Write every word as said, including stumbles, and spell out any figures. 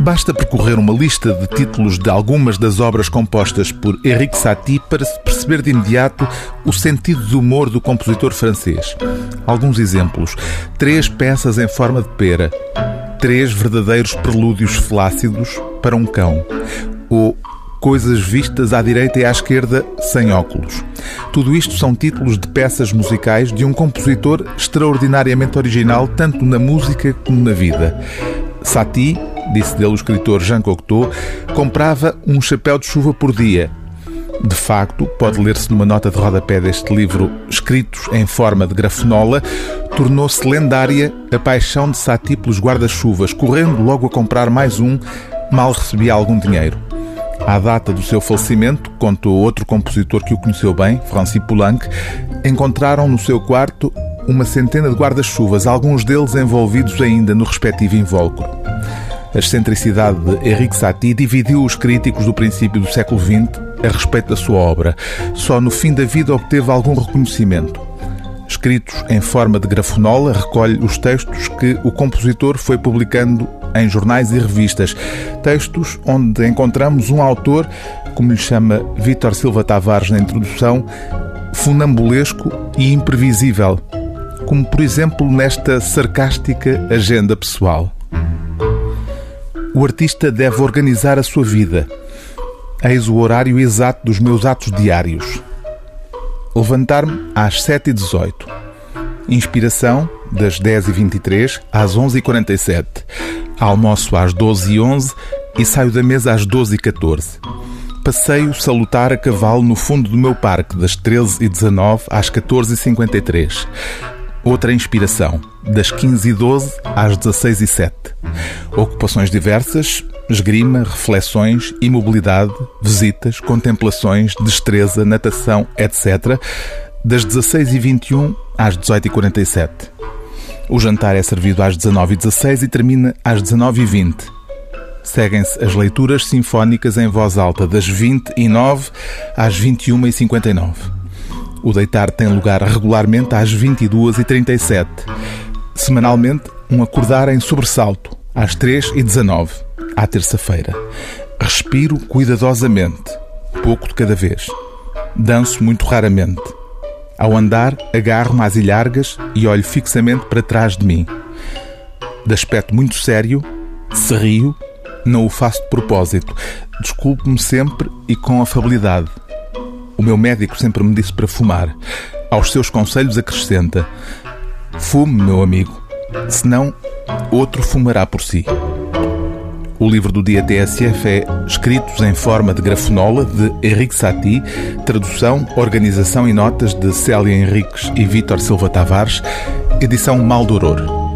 Basta percorrer uma lista de títulos de algumas das obras compostas por Erik Satie para se perceber de imediato o sentido de humor do compositor francês. Alguns exemplos. Três peças em forma de pera. Três verdadeiros prelúdios flácidos para um cão. Ou coisas vistas à direita e à esquerda sem óculos. Tudo isto são títulos de peças musicais de um compositor extraordinariamente original, tanto na música como na vida. Satie, disse dele o escritor Jean Cocteau, comprava um chapéu de chuva por dia. De facto, pode ler-se numa nota de rodapé deste livro, escritos em forma de grafenola, tornou-se lendária a paixão de Satie pelos guarda-chuvas. Correndo logo a comprar mais um, mal recebia algum dinheiro. À data do seu falecimento, contou outro compositor que o conheceu bem, Francis Poulenc, encontraram no seu quarto uma centena de guarda-chuvas, alguns deles envolvidos ainda no respectivo invólucro. A excentricidade de Erik Satie dividiu os críticos do princípio do século vinte a respeito da sua obra. Só no fim da vida obteve algum reconhecimento. Escritos em forma de grafenola, recolhe os textos que o compositor foi publicando em jornais e revistas. Textos onde encontramos um autor, como lhe chama Vítor Silva Tavares na introdução, funambulesco e imprevisível. Como, por exemplo, nesta sarcástica agenda pessoal. O artista deve organizar a sua vida. Eis o horário exato dos meus atos diários. Levantar-me às sete e dezoito. Inspiração das dez e vinte e três às onze e quarenta e sete. Almoço às doze e onze e saio da mesa às doze e catorze. Passeio salutar a cavalo no fundo do meu parque das treze e dezanove às catorze e cinquenta e três. Outra inspiração, das quinze e doze às dezasseis e sete. Ocupações diversas, esgrima, reflexões, imobilidade, visitas, contemplações, destreza, natação, etcétera, das dezasseis e vinte e um às dezoito e quarenta e sete. O jantar é servido às dezanove e dezasseis e termina às dezanove e vinte. Seguem-se as leituras sinfónicas em voz alta, das vinte e nove às vinte e uma e cinquenta e nove. O deitar tem lugar regularmente às vinte e duas e trinta e sete. Semanalmente, um acordar em sobressalto, às três e dezanove, à terça-feira. Respiro cuidadosamente, pouco de cada vez. Danço muito raramente. Ao andar, agarro-me às ilhargas e olho fixamente para trás de mim. De aspecto muito sério, se rio, não o faço de propósito. Desculpo-me sempre e com afabilidade. O meu médico sempre me disse para fumar. Aos seus conselhos acrescenta: fume, meu amigo, senão outro fumará por si. O livro do dia T S F é Escritos em Forma de Grafenola, de Erik Satie, tradução, organização e notas de Célia Henriques e Vítor Silva Tavares, edição Maldoror.